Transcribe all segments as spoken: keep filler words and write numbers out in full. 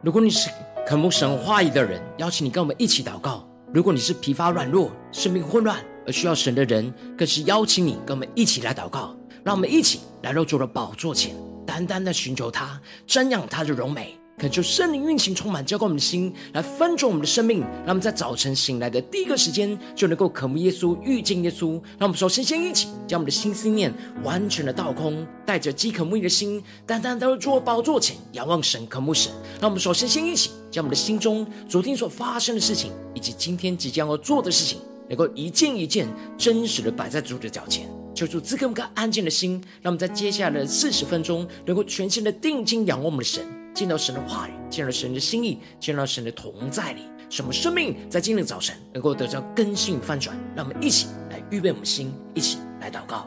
如果你是渴慕神话语的人，邀请你跟我们一起祷告。如果你是疲乏软弱、生命混乱而需要神的人，更是邀请你跟我们一起来祷告。让我们一起来到主的宝座前，单单的寻求他，瞻仰他的荣美，恳求圣灵运行充满，浇灌我们的心，来翻转我们的生命，让我们在早晨醒来的第一个时间就能够渴慕耶稣，遇见耶稣。让我们首先先一起将我们的心思念完全的倒空，带着饥渴慕义的心，单单到主宝座前仰望神，渴慕神。让我们首先先一起将我们的心中昨天所发生的事情，以及今天即将要做的事情，能够一件一件真实的摆在主的脚前，求主赐给我们一颗安静的心，让我们在接下来的四十分钟能够全心的定睛仰望我们的神，见到神的话语，见到神的心意，见到神的同在里，什么生命在今天的早晨能够得到更新与翻转。让我们一起来预备我们心，一起来祷告。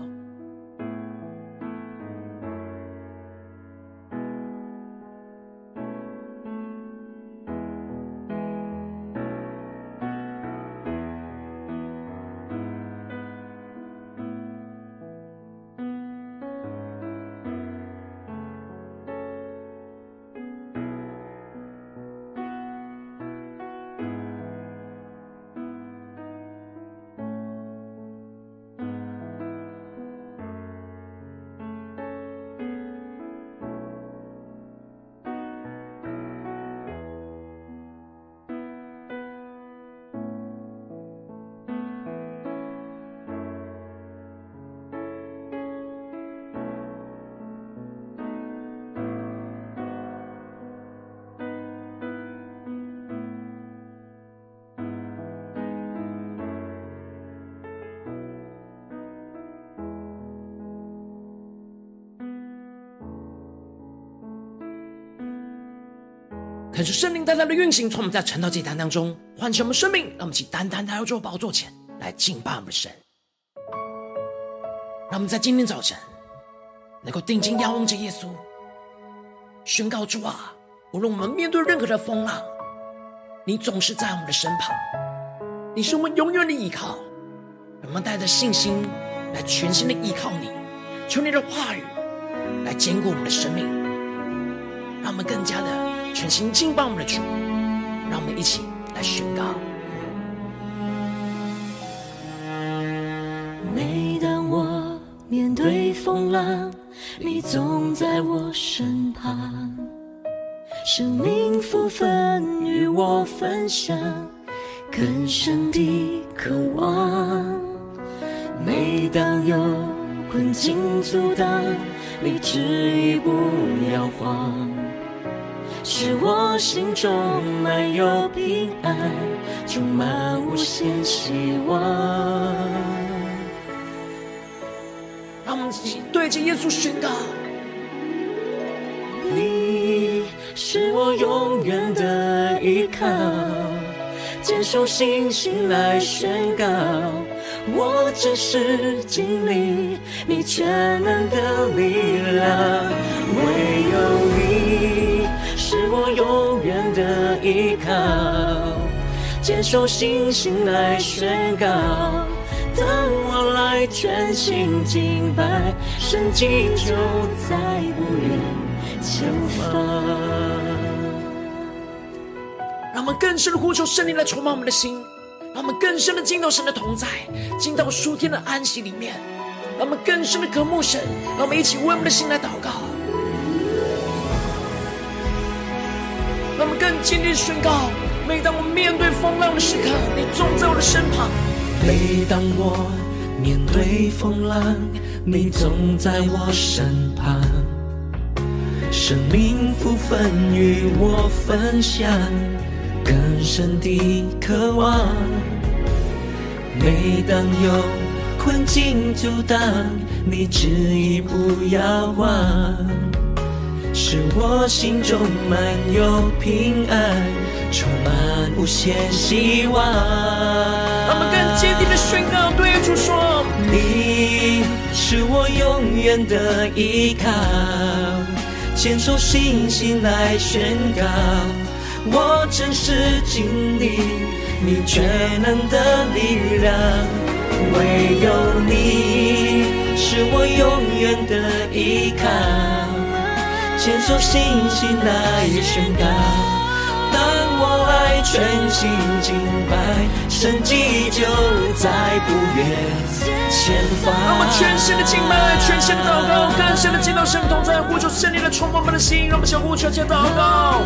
感受圣灵单单的运行，从我们在晨祷祭坛当中唤醒我们生命，让我们起单单来到主宝座前来敬拜我们的神。让我们在今天早晨能够定睛仰望着耶稣，宣告主啊，无论我们面对任何的风浪，你总是在我们的身旁，你是我们永远的依靠。我们带着信心来全心的依靠你，求你的话语来坚固我们的生命，让我们更加的全心敬拜我们的主。让我们一起来宣告。每当我面对风浪，你总在我身旁，生命福分与我分享，更深地渴望。每当有困境阻挡，你执意不摇晃，使我心中满有平安，充满无限希望。让我们对着耶稣宣告，你是我永远的依靠，坚守信心来宣告，我只是经历你全能的力量，唯有你是我永远的依靠，接受信心来宣告，当我来全心敬拜，神迹就在不远前方。让我们更深的呼求圣灵来充满我们的心，让我们更深的进到神的同在，进到属天的安息里面，让我们更深的渴慕神。让我们一起为我们的心来祷告，让我们更坚定宣告，每当我面对风浪的时刻，你总在我的身旁。每当我面对风浪，你总在我身旁，生命福分与我分享，更深的渴望。每当有困境阻挡，你执意不要忘，使我心中满有平安，充满无限希望。让我们更坚定的宣告，对主说，你是我永远的依靠，坚守信心来宣告，我真实经历你全能的力量，唯有你是我永远的依靠，牵手星星那一宣告，当我爱全心敬拜，神迹就在不远前方。让我们全身的敬拜，全身的祷告，更深的进到神同在，呼求圣灵的充满我们的心，让我们相互全心祷告。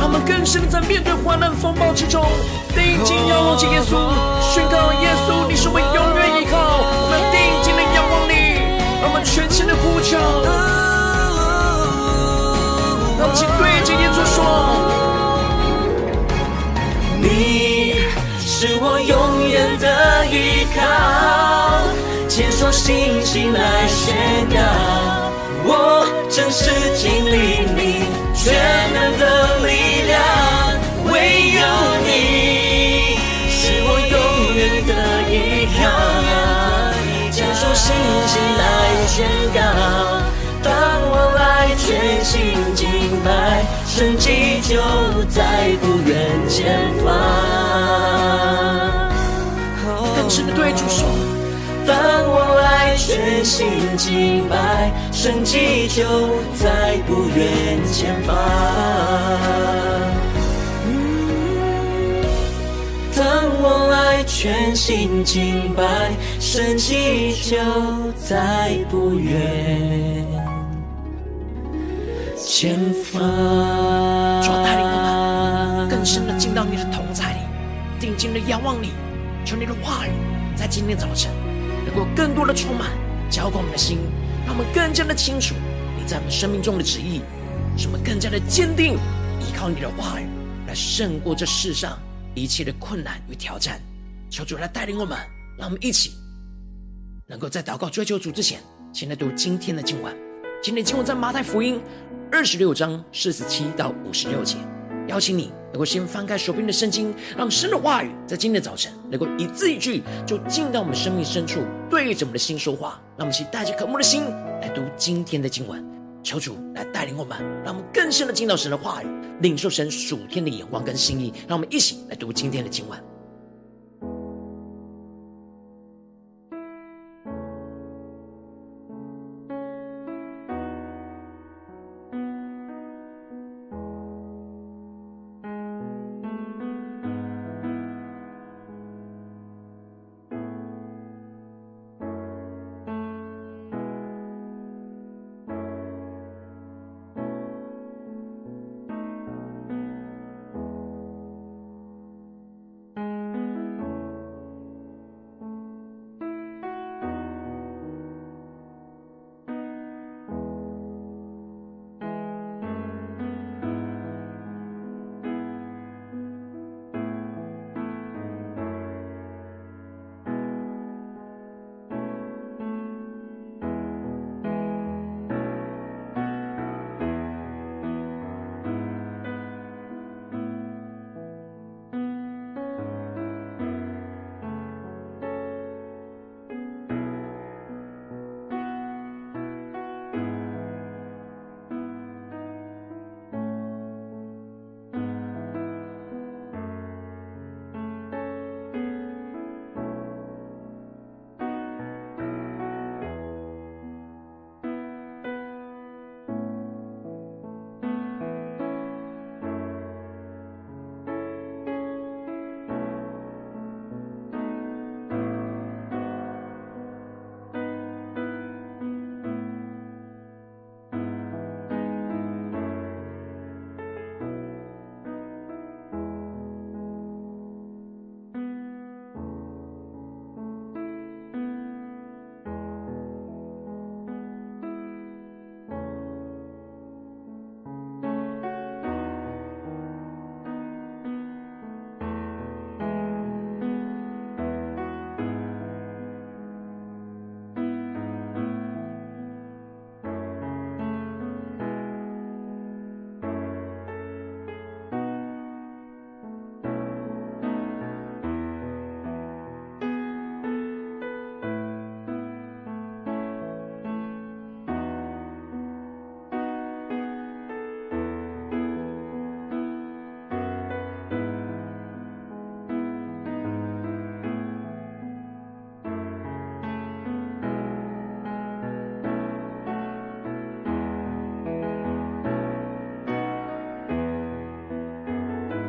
让我们更深地在面对患难风暴之中，定睛仰望着耶稣，宣告耶稣你是我永远依靠，我们定睛地仰望你，让我们全心地呼求，让我们请对着耶稣说，你是我永远的依靠，牵手星星来宣告，我真实经历你全能的力量，唯有你是我永远的依靠。将手心心来宣告，当我来全心敬拜，神迹就在不远前方。更深的对主说，当我来全心敬拜，神迹就在不远前方。当我来全心敬拜，神迹就在不远前方。主啊，带领我们更深的进到你的同在里，定睛的仰望你，求你的话语在今天早晨能够更多的充满浇灌我们的心，让我们更加的清楚你在我们生命中的旨意，使我们更加的坚定依靠你的话语来胜过这世上一切的困难与挑战。求主来带领我们，让我们一起能够在祷告追求主之前，先来读今天的经文。今天经文在马太福音二十六章四十七到五十六节，邀请你能够先翻开手边的圣经，让神的话语在今天的早晨能够一字一句就进到我们生命深处，对着我们的心说话。让我们一起带着渴慕的心来读今天的经文，求主来带领我们，让我们更深的进到神的话语，领受神属天的眼光跟心意。让我们一起来读今天的经文。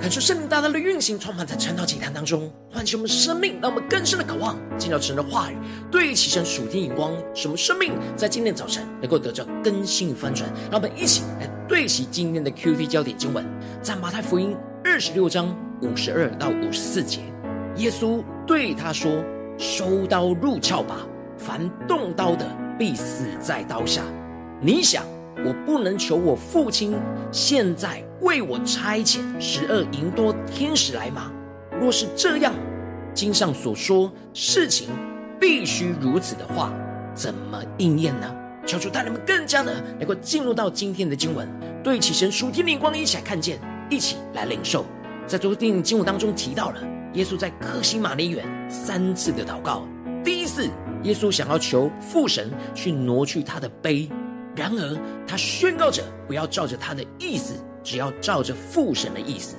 感受圣灵大大的运行，充满在晨祷祭坛当中，唤醒我们生命，让我们更深的渴望进到神的话语，对齐神属天眼光，使我们生命在今天早晨能够得到更新与翻转。让我们一起来对齐今天的 Q T 焦点经文，在马太福音二十六章五十二到五十四节，耶稣对他说：“收刀入鞘吧，凡动刀的必死在刀下。你想，我不能求我父亲现在为我差遣十二营多天使来吗？若是这样，经上所说事情必须如此的话，怎么应验呢？”求主带你们更加的能够进入到今天的经文，对起神属天灵光，一起来看见，一起来领受。在昨天经文当中提到了耶稣在客西马尼园三次的祷告。第一次，耶稣想要求父神去挪去他的杯，然而他宣告着不要照着他的意思，只要照着父神的意思。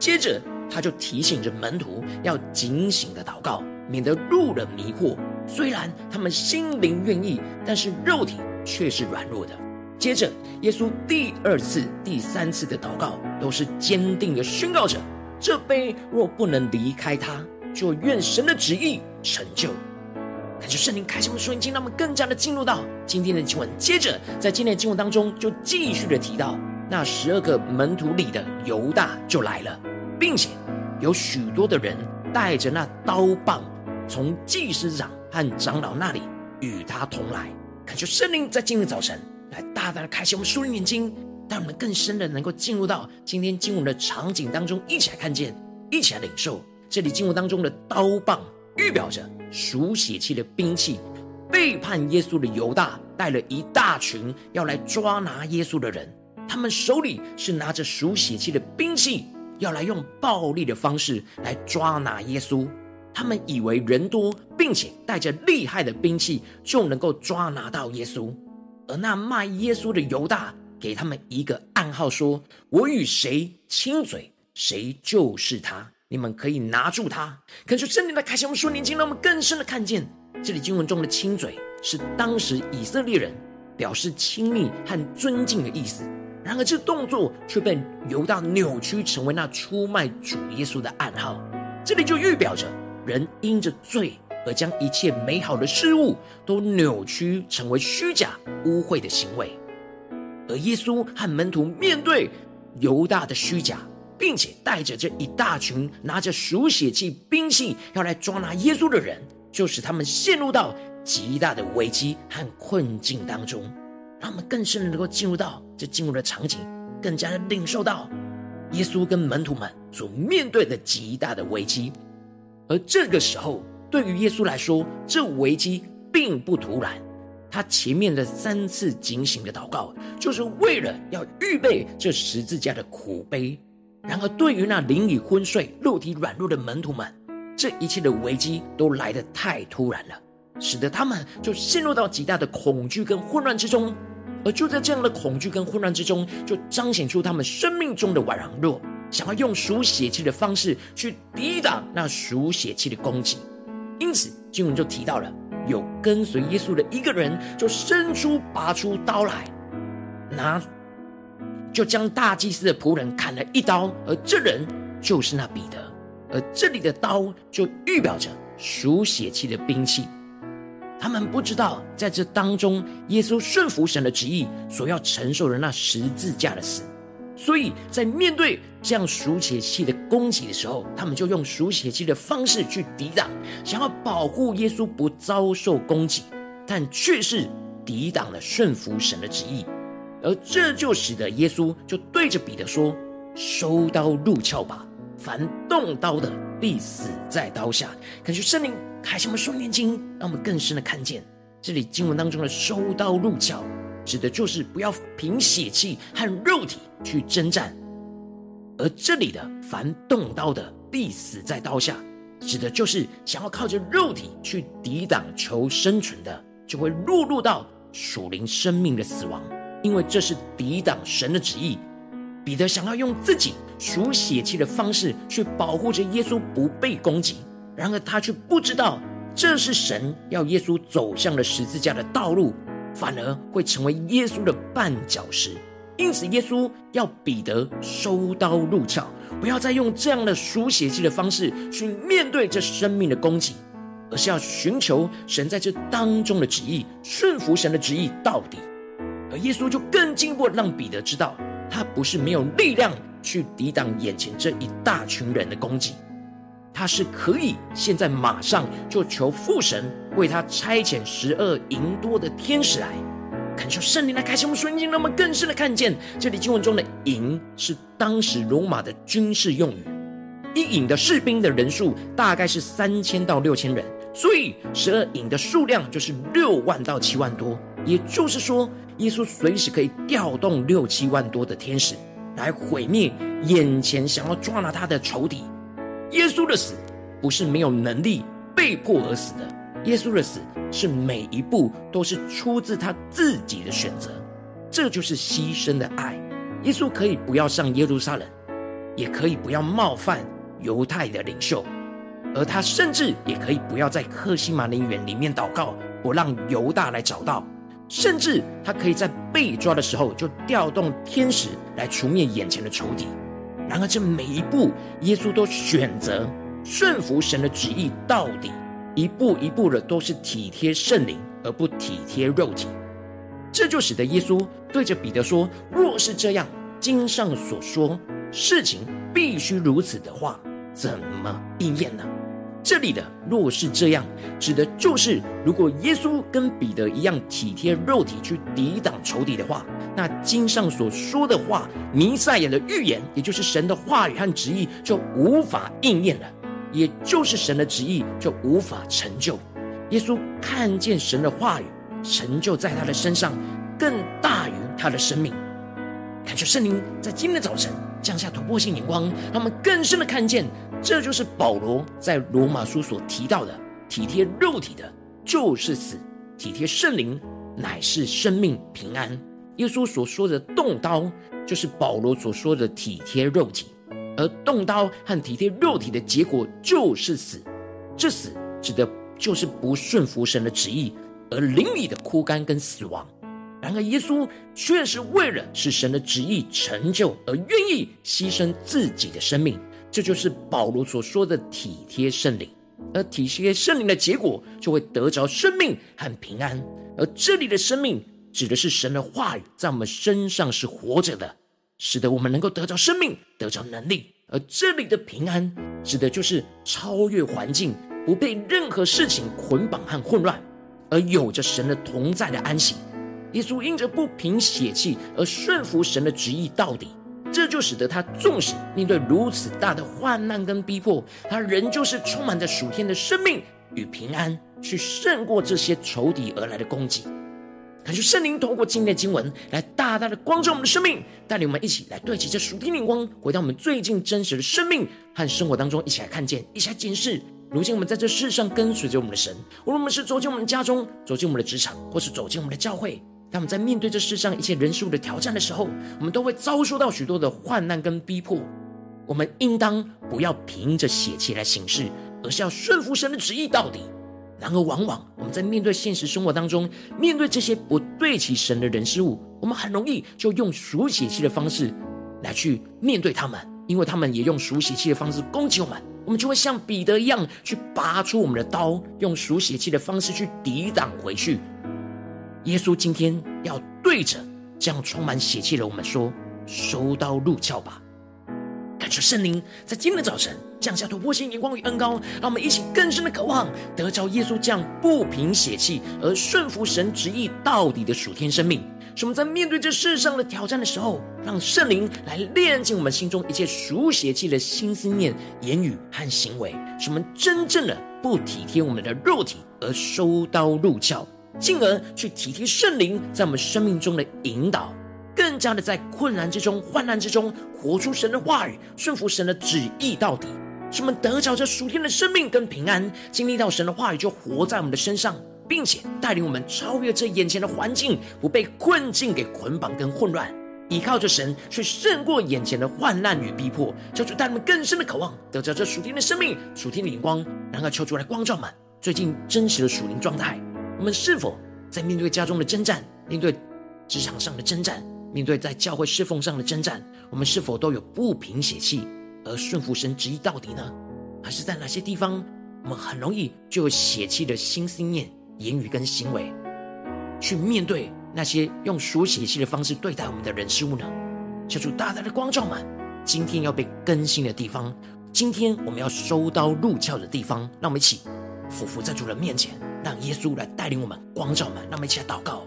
接着他就提醒着门徒要警醒的祷告，免得入了迷惑，虽然他们心灵愿意，但是肉体却是软弱的。接着耶稣第二次第三次的祷告都是坚定的宣告着，这杯若不能离开他，就愿神的旨意成就。感谢圣灵开启我们属灵眼睛，让我们更加的进入到今天的经文。接着在今天的经文当中就继续的提到，那十二个门徒里的犹大就来了，并且有许多的人带着那刀棒，从祭司长和长老那里与他同来。感谢圣灵在今天的早晨来大大的开启我们属灵眼睛，让我们更深的能够进入到今天经文的场景当中，一起来看见，一起来领受。这里经文当中的刀棒预表着属血气的兵器，背叛耶稣的犹大带了一大群要来抓拿耶稣的人，他们手里是拿着属血气的兵器，要来用暴力的方式来抓拿耶稣。他们以为人多并且带着厉害的兵器就能够抓拿到耶稣，而那卖耶稣的犹大给他们一个暗号说：“我与谁亲嘴，谁就是他，你们可以拿住他。”可是圣灵的开启我们说年轻，让我们更深的看见，这里经文中的亲嘴是当时以色列人表示亲密和尊敬的意思，然而这动作却被犹大扭曲成为那出卖主耶稣的暗号。这里就预表着人因着罪而将一切美好的事物都扭曲成为虚假污秽的行为，而耶稣和门徒面对犹大的虚假，并且带着这一大群拿着属血气兵器要来抓拿耶稣的人，就使他们陷入到极大的危机和困境当中。让他们更深的能够进入到这进入的场景，更加的领受到耶稣跟门徒们所面对的极大的危机。而这个时候对于耶稣来说，这危机并不突然，他前面的三次警醒的祷告就是为了要预备这十字架的苦悲。然而对于那灵里昏睡肉体软弱的门徒们，这一切的危机都来得太突然了，使得他们就陷入到极大的恐惧跟混乱之中。而就在这样的恐惧跟混乱之中，就彰显出他们生命中的软弱，想要用属血气的方式去抵挡那属血气的攻击。因此经文就提到了，有跟随耶稣的一个人就伸出拔出刀来，拿就将大祭司的仆人砍了一刀，而这人就是那彼得。而这里的刀就预表着属血气的兵器。他们不知道在这当中耶稣顺服神的旨意所要承受的那十字架的死，所以在面对这样属血气的攻击的时候，他们就用属血气的方式去抵挡，想要保护耶稣不遭受攻击，但却是抵挡了顺服神的旨意。而这就使得耶稣就对着彼得说：“收刀入鞘吧，凡动刀的必死在刀下。”感谢圣灵开启我们属灵眼睛，让我们更深的看见，这里经文当中的收刀入鞘指的就是不要凭血气和肉体去征战，而这里的凡动刀的必死在刀下指的就是想要靠着肉体去抵挡求生存的，就会落入到属灵生命的死亡，因为这是抵挡神的旨意。彼得想要用自己属血气的方式去保护着耶稣不被攻击，然而他却不知道这是神要耶稣走向了十字架的道路，反而会成为耶稣的绊脚石。因此耶稣要彼得收刀入鞘，不要再用这样的书写记的方式去面对这生命的供给，而是要寻求神在这当中的旨意，顺服神的旨意到底。而耶稣就更进一步让彼得知道，他不是没有力量去抵挡眼前这一大群人的供给，他是可以现在马上就求父神为他差遣十二营多的天使来。恳求圣灵来开启我们顺境，让我们更深的看见这里经文中的营是当时罗马的军事用语，一营的士兵的人数大概是三千到六千人，所以十二营的数量就是六万到七万多，也就是说耶稣随时可以调动六七万多的天使来毁灭眼前想要抓拿他的仇敌。耶稣的死不是没有能力被迫而死的，耶稣的死是每一步都是出自他自己的选择，这就是牺牲的爱。耶稣可以不要上耶路撒冷，也可以不要冒犯犹太的领袖，而他甚至也可以不要在客西马尼园里面祷告，不让犹大来找到，甚至他可以在被抓的时候就调动天使来除灭眼前的仇敌。然而这每一步耶稣都选择顺服神的旨意到底，一步一步的都是体贴圣灵而不体贴肉体。这就使得耶稣对着彼得说，若是这样，经上所说事情必须如此的话，怎么应验呢？这里的若是这样，指的就是如果耶稣跟彼得一样体贴肉体去抵挡仇敌的话，那经上所说的话，弥赛亚的预言，也就是神的话语和旨意，就无法应验了，也就是神的旨意就无法成就。耶稣看见神的话语成就在他的身上更大于他的生命。感谢圣灵在今天的早晨降下突破性眼光，让我们更深的看见，这就是保罗在罗马书所提到的，体贴肉体的就是死，体贴圣灵乃是生命平安。耶稣所说的动刀就是保罗所说的体贴肉体，而动刀和体贴肉体的结果就是死，这死指的就是不顺服神的旨意而淋漓的枯干跟死亡。然而耶稣确实为了使神的旨意成就而愿意牺牲自己的生命，这就是保罗所说的体贴圣灵，而体贴圣灵的结果就会得着生命和平安。而这里的生命指的是神的话语在我们身上是活着的，使得我们能够得着生命，得着能力。而这里的平安指的就是超越环境，不被任何事情捆绑和混乱，而有着神的同在的安息。耶稣因着不凭血气而顺服神的旨意到底，这就使得他纵使面对如此大的患难跟逼迫，他仍旧是充满着属天的生命与平安，去胜过这些仇敌而来的攻击。感谢圣灵透过今天的经文来大大的光照我们的生命，带领我们一起来对齐这属天灵光，回到我们最近真实的生命和生活当中，一起来看见，一起来检视。如今我们在这世上跟随着我们的神，无论我们是走进我们的家中，走进我们的职场，或是走进我们的教会，当我们在面对这世上一切人事物的挑战的时候，我们都会遭受到许多的患难跟逼迫。我们应当不要凭着血气来行事，而是要顺服神的旨意到底。然而往往我们在面对现实生活当中，面对这些不对齐神的人事物，我们很容易就用属血气的方式来去面对他们，因为他们也用属血气的方式攻击我们，我们就会像彼得一样去拔出我们的刀，用属血气的方式去抵挡回去。耶稣今天要对着这样充满血气的我们说，收刀入鞘吧。感谢圣灵在今天的早晨降下突破性眼光与恩膏，让我们一起更深的渴望得着耶稣这样不凭血气而顺服神旨意到底的属天生命，使我们在面对这世上的挑战的时候，让圣灵来炼净我们心中一切属血气的心思念、言语和行为，使我们真正的不体贴我们的肉体而收刀入鞘，进而去体贴圣灵在我们生命中的引导，更加的在困难之中、患难之中活出神的话语，顺服神的旨意到底，使我们得着这属天的生命跟平安，经历到神的话语就活在我们的身上，并且带领我们超越这眼前的环境，不被困境给捆绑跟混乱，依靠着神去胜过眼前的患难与逼迫。求主带我们更深的渴望得着这属天的生命、属天的眼光。然而求主来光照们最近真实的属灵状态，我们是否在面对家中的征战，面对职场上的征战，面对在教会侍奉上的征战，我们是否都有不凭血气而顺服神旨意到底呢？还是在哪些地方我们很容易就有血气的心思念、言语跟行为，去面对那些用属血气的方式对待我们的人事物呢？求主大大的光照们今天要被更新的地方，今天我们要收刀入鞘的地方。让我们一起俯伏在主人面前，让耶稣来带领我们光照们。让我们一起来祷告。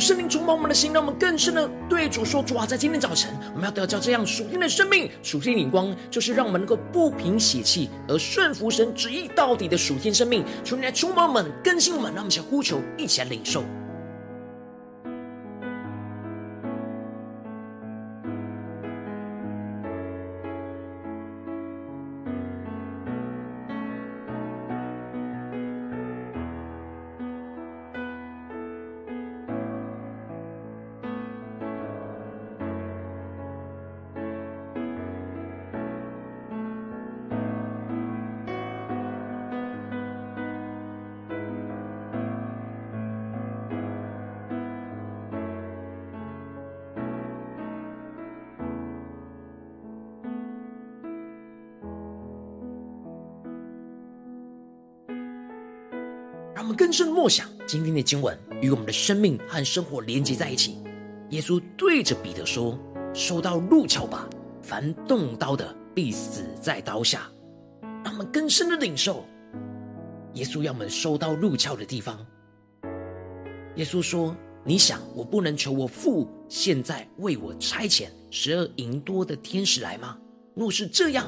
圣灵充满我们的心，让我们更深的对主说：主啊，在今天早晨我们要得着这样属天的生命、属天眼光，就是让我们能够不凭血气而顺服神旨意到底的属天生命。求你来充满我们、更新我们，让我们一起呼求，一起来领受。我们更深默想今天的经文与我们的生命和生活连接在一起。耶稣对着彼得说：收刀入鞘吧，凡动刀的必死在刀下。让我们更深的领受耶稣要我们收刀入鞘的地方。耶稣说：你想我不能求我父现在为我差遣十二营多的天使来吗？若是这样，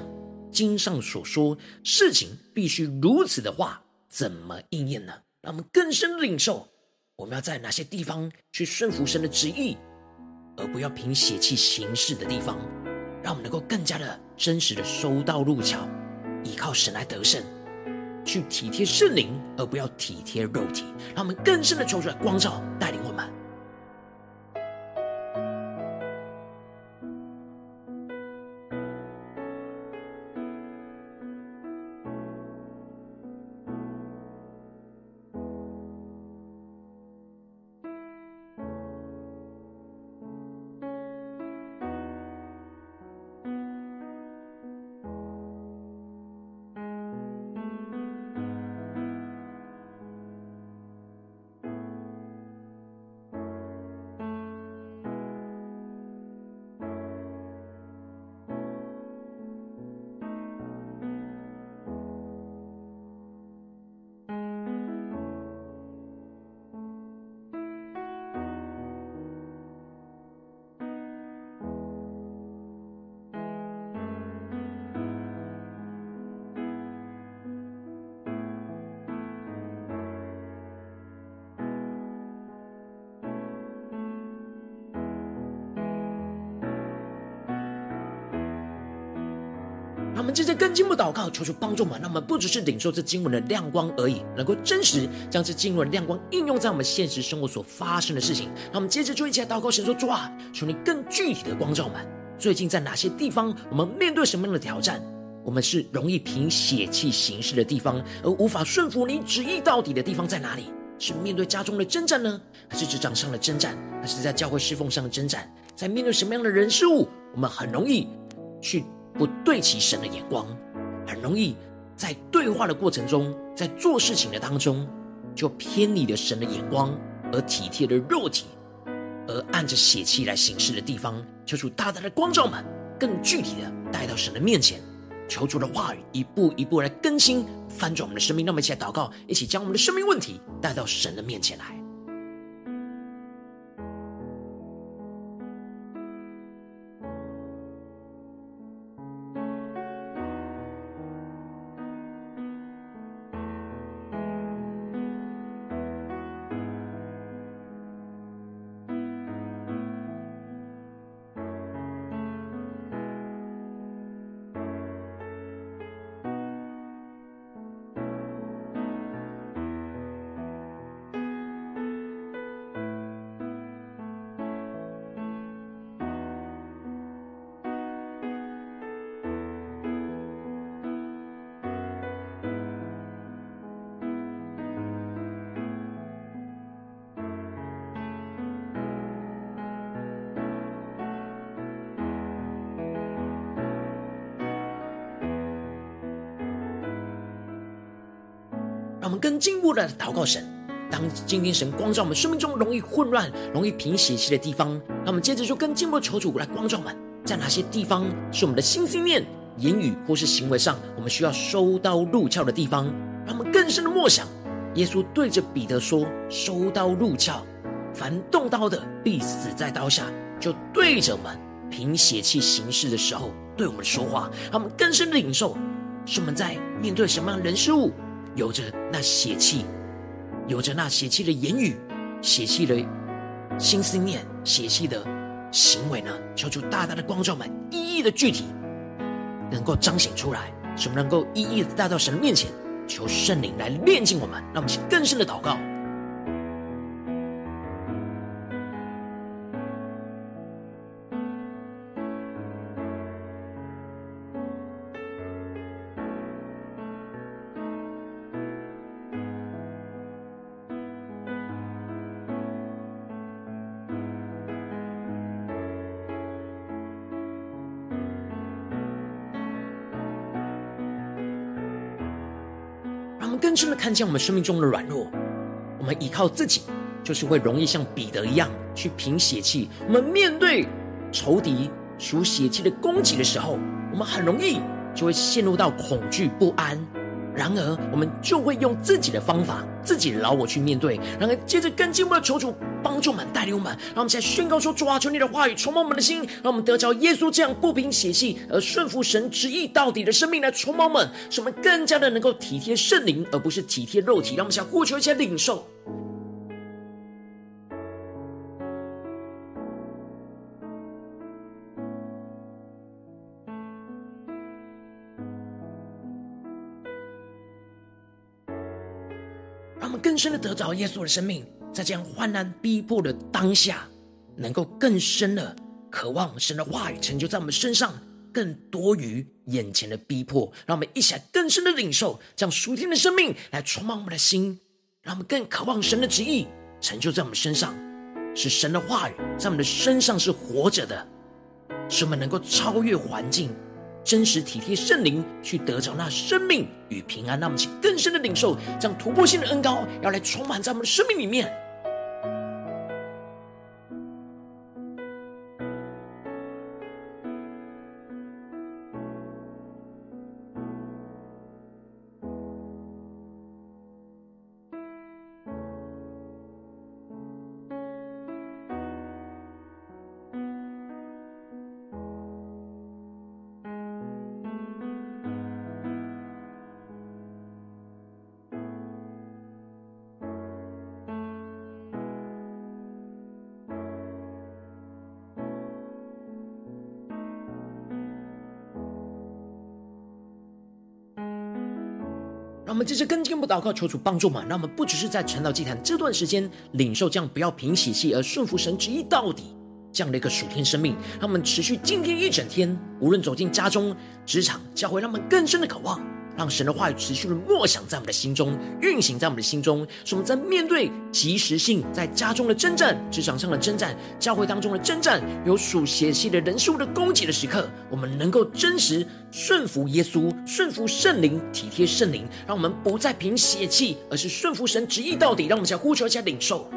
经上所说事情必须如此的话，怎么应验呢？让我们更深领受我们要在哪些地方去顺服神的旨意，而不要凭血气行事的地方。让我们能够更加的真实的收刀入鞘，依靠神来得胜，去体贴圣灵，而不要体贴肉体。让我们更深的求主来光照带领我们。让我们接着更进一步祷告，求主帮助我们，让我们不只是领受这经文的亮光而已，能够真实将这经文的亮光应用在我们现实生活所发生的事情。让我们接着就一起来祷告，神说：主啊，求你更具体的光照我们，最近在哪些地方我们面对什么样的挑战？我们是容易凭血气行事的地方，而无法顺服你旨意到底的地方在哪里？是面对家中的征战呢，还是职场上的征战，还是在教会侍奉上的征战？在面对什么样的人事物，我们很容易去不对齐神的眼光，很容易在对话的过程中，在做事情的当中，就偏离了神的眼光，而体贴了肉体，而按着血气来行事的地方，求主大大的光照们，更具体的带到神的面前，求主的话语一步一步来更新翻转我们的生命。让我们一起来祷告，一起将我们的生命问题带到神的面前来。我们更进一步的祷告神，当今天神光照我们生命中容易混乱、容易凭血气的地方，那我们接着就更进一步求主来光照我们，在哪些地方是我们的心思念、言语或是行为上我们需要收刀入鞘的地方，让我们更深的默想耶稣对着彼得说收刀入鞘，凡动刀的必死在刀下，就对着我们凭血气行事的时候对我们说话，让我们更深的领受是我们在面对什么样的人事物有着那血气，有着那血气的言语、血气的心思念、血气的行为呢？求主大大的光照们，一一的具体能够彰显出来，使我们能够一一的带到神面前，求圣灵来炼净我们，让我们更深的祷告。更深的看见我们生命中的软弱，我们依靠自己就是会容易像彼得一样去凭血气，我们面对仇敌属血气的攻击的时候，我们很容易就会陷入到恐惧不安，然而我们就会用自己的方法、自己的老我去面对。然而接着更进一步的求主帮助我们、带领我们，让我们现在宣告说：主啊，求你的话语充满我们的心，让我们得着耶稣这样不凭血气而顺服神旨意到底的生命来充满我们，使我们更加的能够体贴圣灵，而不是体贴肉体。让我们想呼求一些领受。更深的得着耶稣的生命，在这样患难逼迫的当下，能够更深的渴望神的话语成就在我们身上更多于眼前的逼迫。让我们一起来更深的领受这样属天的生命来充满我们的心，让我们更渴望神的旨意成就在我们身上，使神的话语在我们的身上是活着的，使我们能够超越环境，真实体贴圣灵，去得着那生命与平安。让我们去更深的领受这样突破性的恩膏要来充满在我们的生命里面。让我们这次更进一步祷告，求主帮助嘛，让我们不只是在晨祷祭坛这段时间领受这样不要凭血气而顺服神旨意到底这样的一个属天生命，让我们持续今天一整天，无论走进家中、职场、教会，让我们更深的渴望让神的话语持续的默想在我们的心中，运行在我们的心中，使我们在面对即时性在家中的征战、职场上的征战、教会当中的征战，有属血气的人数的攻击的时刻，我们能够真实顺服耶稣，顺服圣灵，体贴圣灵，让我们不再凭血气，而是顺服神旨意到底。让我们一起呼求，一起领受。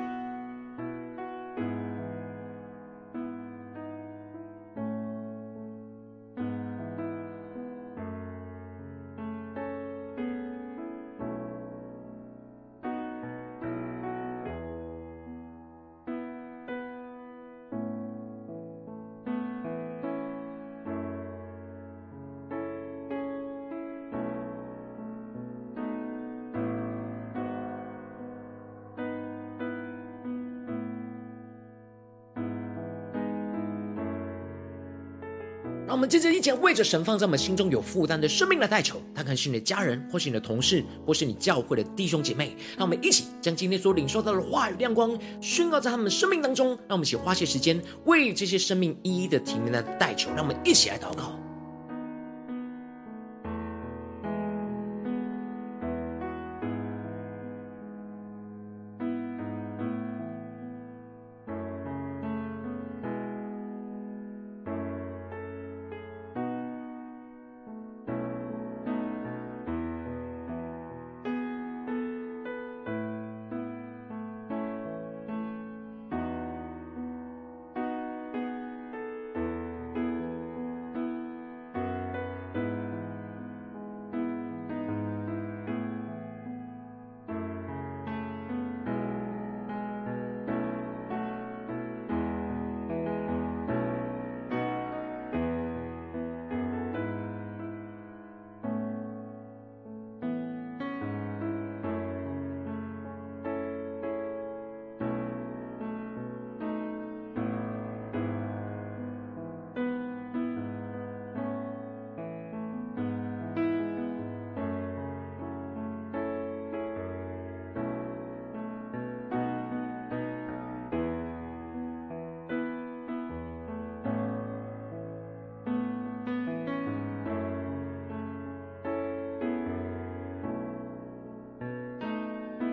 让我们接着一起为着神放在我们心中有负担的生命来代求，他可能是你的家人，或是你的同事，或是你教会的弟兄姐妹。让我们一起将今天所领受到的话语亮光宣告在他们生命当中。让我们一起花些时间为这些生命一一的提名来代求。让我们一起来祷告。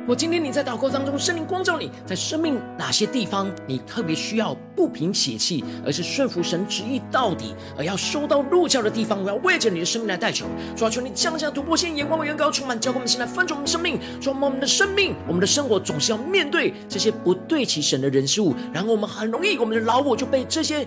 我今天你在祷告当中，圣灵光照你，在生命哪些地方你特别需要不凭血气，而是顺服神旨意到底，而要收到入教的地方，我要为着你的生命来代求。主要求你降下突破线，眼光远高，充满教灌我们心来翻转我们生命。主要我们的生命，我们的生活总是要面对这些不对齐神的人事物，然后我们很容易，我们的老我就被这些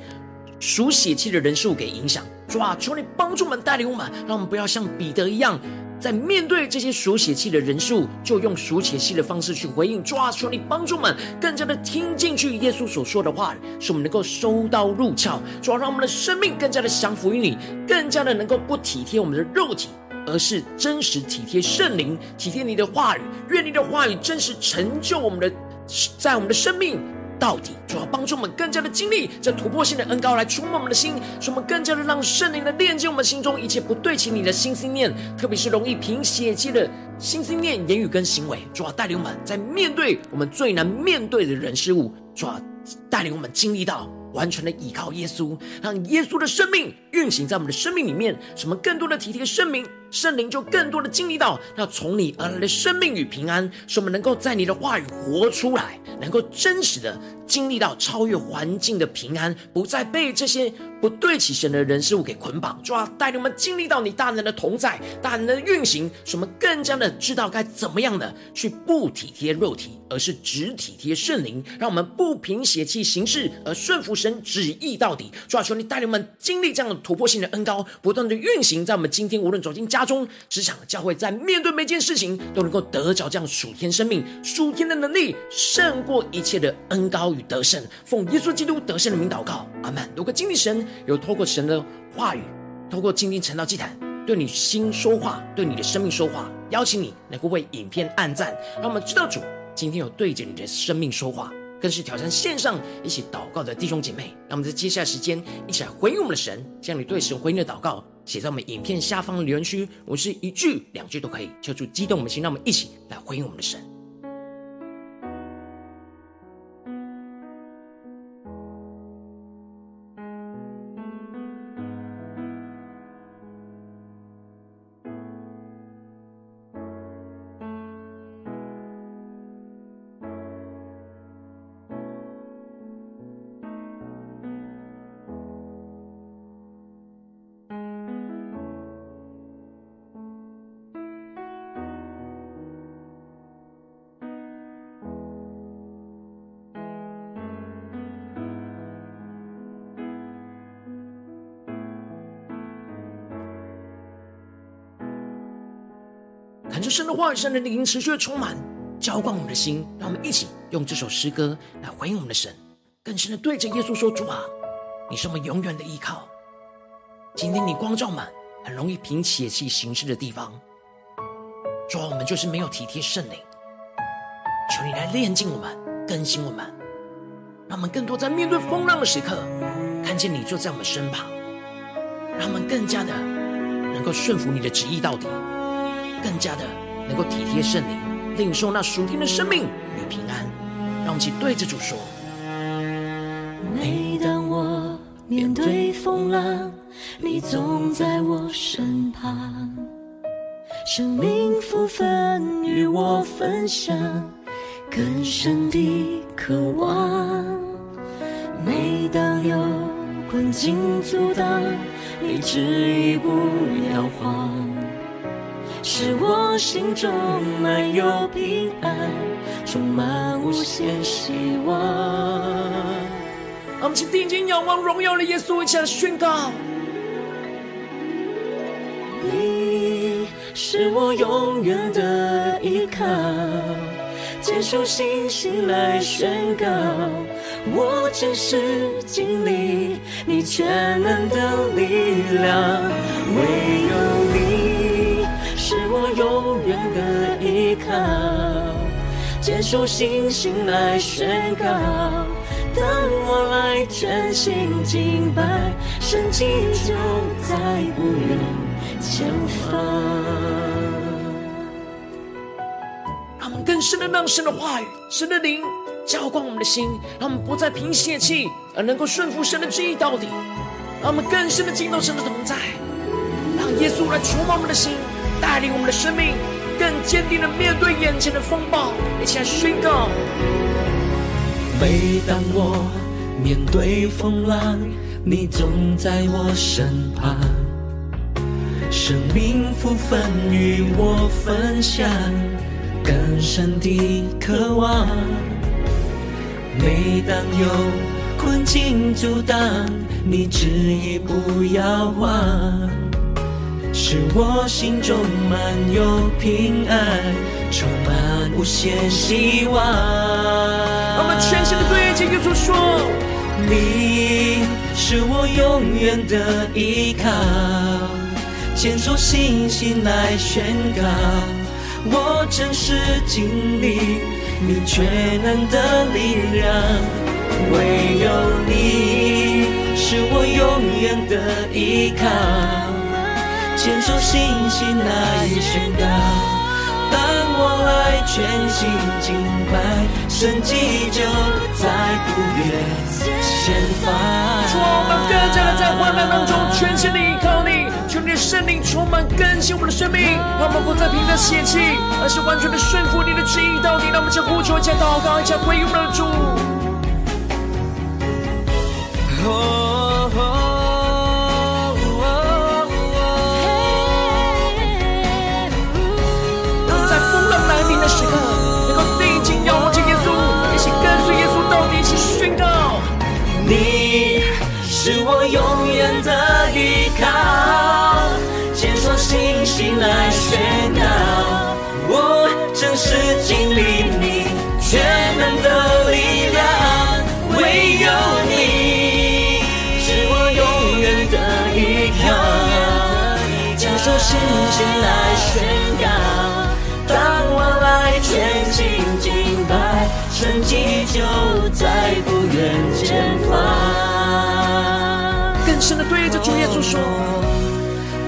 属血气的人事物给影响。主啊，求你帮助我们，带领我们，让我们不要像彼得一样，在面对这些属血气的人数，就用属血气的方式去回应。抓求你帮助们更加的听进去耶稣所说的话，使我们能够收刀入鞘。主要让我们的生命更加的降服于你，更加的能够不体贴我们的肉体，而是真实体贴圣灵，体贴你的话语。愿你的话语真实成就我们的，在我们的生命到底。主要帮助我们更加的经历这突破性的恩膏来触摸我们的心，使我们更加的让圣灵来链接我们心中一切不对齐你的心思念，特别是容易凭血气的心思念、言语跟行为。主要带领我们在面对我们最难面对的人事物，主要带领我们经历到完全的倚靠耶稣，让耶稣的生命运行在我们的生命里面，使我们更多的体贴圣灵，圣灵就更多的经历到那从你而来的生命与平安，使我们能够在你的话语活出来，能够真实的经历到超越环境的平安，不再被这些不对齐神的人事物给捆绑。主啊，带领我们经历到你大能的同在，大能的运行，使我们更加的知道该怎么样的去不体贴肉体，而是只体贴圣灵，让我们不凭血气行事，而顺服神旨意到底。主啊，求你带领我们经历这样的突破性的恩膏，不断的运行在我们今天无论走进家中、职场、教会，在面对每件事情都能够得着这样属天生命、属天的能力，胜过一切的恩膏与得胜。奉耶稣基督得胜的名祷告，阿们。如果经历神有透过神的话语，透过今天晨祷祭坛对你心说话，对你的生命说话，邀请你能够为影片按赞，让我们知道主今天有对着你的生命说话，更是挑战线上一起祷告的弟兄姐妹。让我们在接下来时间一起来回应我们的神，将你对神回应的祷告写在我们影片下方的留言区，我是一句两句都可以，求主激动我们心，让我们一起来回应我们的神。恳求神的话语、神的灵持续充满浇灌我们的心，让我们一起用这首诗歌来回应我们的神，更深的对着耶稣说：主啊，你是我们永远的依靠。今天你光照满很容易凭血气行事的地方，主啊，我们就是没有体贴圣灵，求你来炼净我们、更新我们，让我们更多在面对风浪的时刻看见你坐在我们身旁，让我们更加的能够顺服你的旨意到底，更加的能够体贴圣灵，领受那属天的生命与平安。让我们一起对着主说：每当我面对风浪，你总在我身旁，生命福分与我分享，更深地渴望。每当有困境阻挡，你执意不摇晃，使我心中满有平安，充满无限希望。让我们请定睛仰望荣耀的耶稣，一起来宣告：你是我永远的依靠。接受信心来宣告，我真实经历你全能的力量，唯有你是我永远的依靠。接受信心来宣告，当我来全心敬拜，神迹就在不远前方。更深的让神的话语、神的灵浇灌我们的心，让我们不再凭血气，而能够顺服神的旨意到底。让我们更深的进到神的同在，让耶稣来触摸我们的心，带领我们的生命，更坚定的面对眼前的风暴。一起来宣告：每当我面对风浪，你总在我身旁，生命福分与我分享，更深的渴望。每当有困境阻挡，你执意不要忘，使我心中满有平安，充满无限希望。我们全心的对着耶稣说：你是我永远的依靠。坚守信心来宣告，我真实经历你全能的力量，唯有你是我永远的依靠。坚守信心来宣告，当我来全心敬拜，神迹就在不远前方。主啊，我们更加的在患难当中全心的依靠你，求你的圣灵充满更新我们的生命，让我们不再凭着血气，而是完全的顺服你的旨意到底。让我们一起呼求，一起祷告，一起回应我们的主。哦哦哦哦，在风浪来临的时刻，能够定睛仰望着耶稣，一起跟随耶稣到底，一起宣告：你是我永远的依靠。信心来宣告，我真实经历你全能的力量，唯有你是我永远的依靠。接受信心来宣告，当我来全心敬拜，神迹就在不远前方。更深的对着主耶稣说：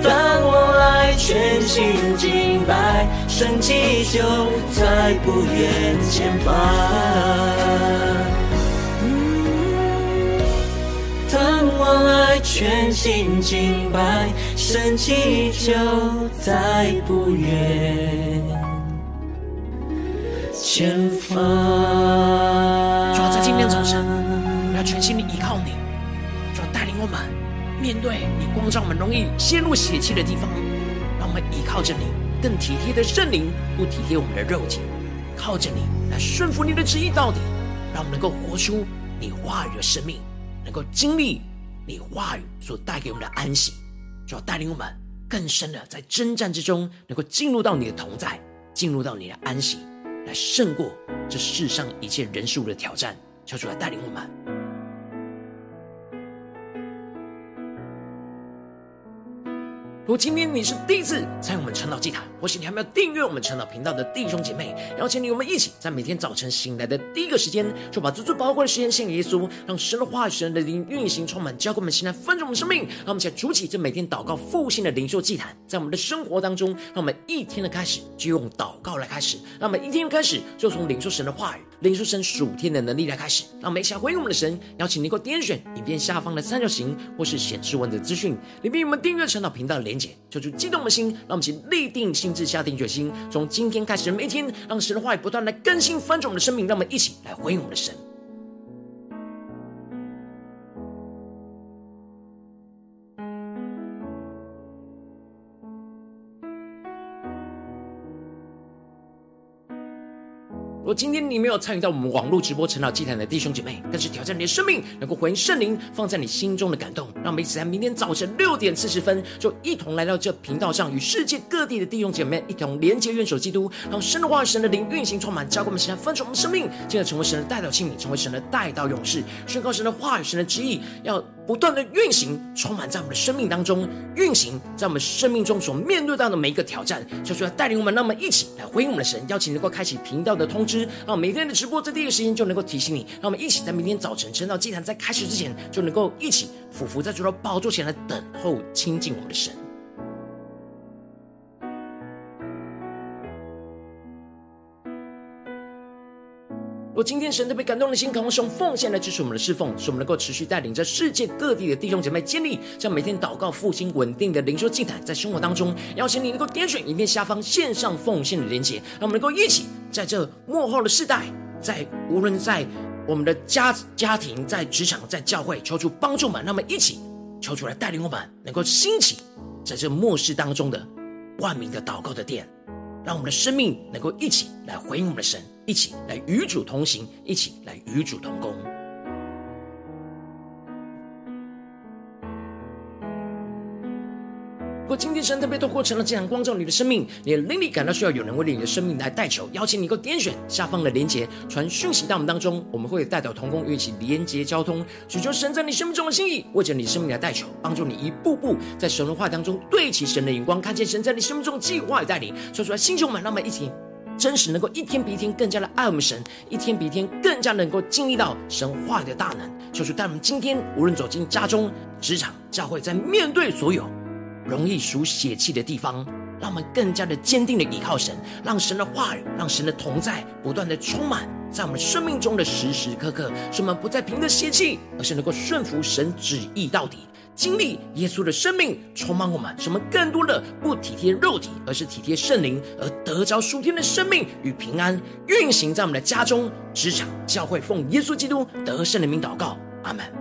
当我来全心敬拜，神迹就在不远前方。当我来全心敬拜，神迹就在不远前方。主要在今天早上，我要全心的依靠你，主要带领我们面对你光照我们容易陷入血气的地方，让我们依靠着你，更体贴的圣灵，不体贴我们的肉体，靠着你来顺服你的旨意到底，让我们能够活出你话语的生命，能够经历你话语所带给我们的安息。主要带领我们更深的在征战之中能够进入到你的同在，进入到你的安息，来胜过这世上一切人数的挑战。求主来带领我们。如果今天你是第一次参与我们晨祷祭坛，或是你还没有订阅我们晨祷频道的弟兄姐妹，邀请你我们一起在每天早晨醒来的第一个时间，就把最最宝贵的时间献给耶稣，让神的话语、神的灵运行充满，浇灌我们心来分盛我们生命。让我们一起来筑起这每天祷告复兴的灵修祭坛，在我们的生活当中，让我们一天的开始就用祷告来开始，让我们一天开始就从领受神的话语、领受神属天的能力来开始。让我们一起来回应我们的神，邀请你能够点选影片下方的三角形或是显示文字资讯，里面有我们订阅晨祷频道的连结，求主激动我们心，让我们一起立定心志，下定决心，从今天开始每一天，让神的话语不断来更新翻转我们的生命。让我们一起来回应我们的神。如果今天你没有参与到我们网络直播晨祷祭坛的弟兄姐妹，更是挑战你的生命，能够回应圣灵放在你心中的感动。让我们一起在明天早晨六点四十分，就一同来到这频道上，与世界各地的弟兄姐妹一同连接、元首基督，让神的话语、神的灵运行充满，浇灌我们现在分属我们生命，进而成为神的代祷器皿，成为神的代祷勇士，宣告神的话语、神的旨意，要不断的运行，充满在我们的生命当中，运行在我们生命中所面对到的每一个挑战。求主来带领我们，让我们一起来回应我们的神，邀请能够开启频道的通知。让每天的直播在第一个时间就能够提醒你，让我们一起在明天早晨晨祷祭坛在开始之前，就能够一起俯伏在主的宝座前来等候亲近我们的神。若今天神特别感动的心，渴望使用奉献来支持我们的侍奉，使我们能够持续带领着世界各地的弟兄姐妹建立这每天祷告复兴稳定的灵修祭坛，在生活当中邀请你能够点选影片下方线上奉献的连结，让我们能够一起在这末后的世代，在无论在我们的家家庭、在职场、在教会，求主帮助我们，让我们一起求主来带领我们能够兴起在这末世当中的万民的祷告的殿，让我们的生命能够一起来回应我们的神，一起来与主同行，一起来与主同工。如果今天神特别透过晨祷祭坛光照你的生命，你的灵力感到需要有人为你的生命来代求，邀请你能够点选下方的连结，传讯息到我们当中，我们会代表同工与一起连结交通，寻求神在你生命中的心意，为着你生命来代求，帮助你一步步在神的话当中对齐神的眼光，看见神在你生命中的计划与带领。说出来，弟兄们，让我们一起真实能够一天比一天更加的爱我们神，一天比一天更加能够经历到神话语的大能。求主带我们今天无论走进家中、职场、教会，在面对所有容易属血气的地方，让我们更加的坚定的依靠神，让神的话语、让神的同在不断的充满在我们生命中的时时刻刻，使我们不再凭着血气，而是能够顺服神旨意到底，经历耶稣的生命充满我们，使我们更多的不体贴肉体，而是体贴圣灵，而得着属天的生命与平安，运行在我们的家中、职场、教会。奉耶稣基督得胜的名祷告，阿们。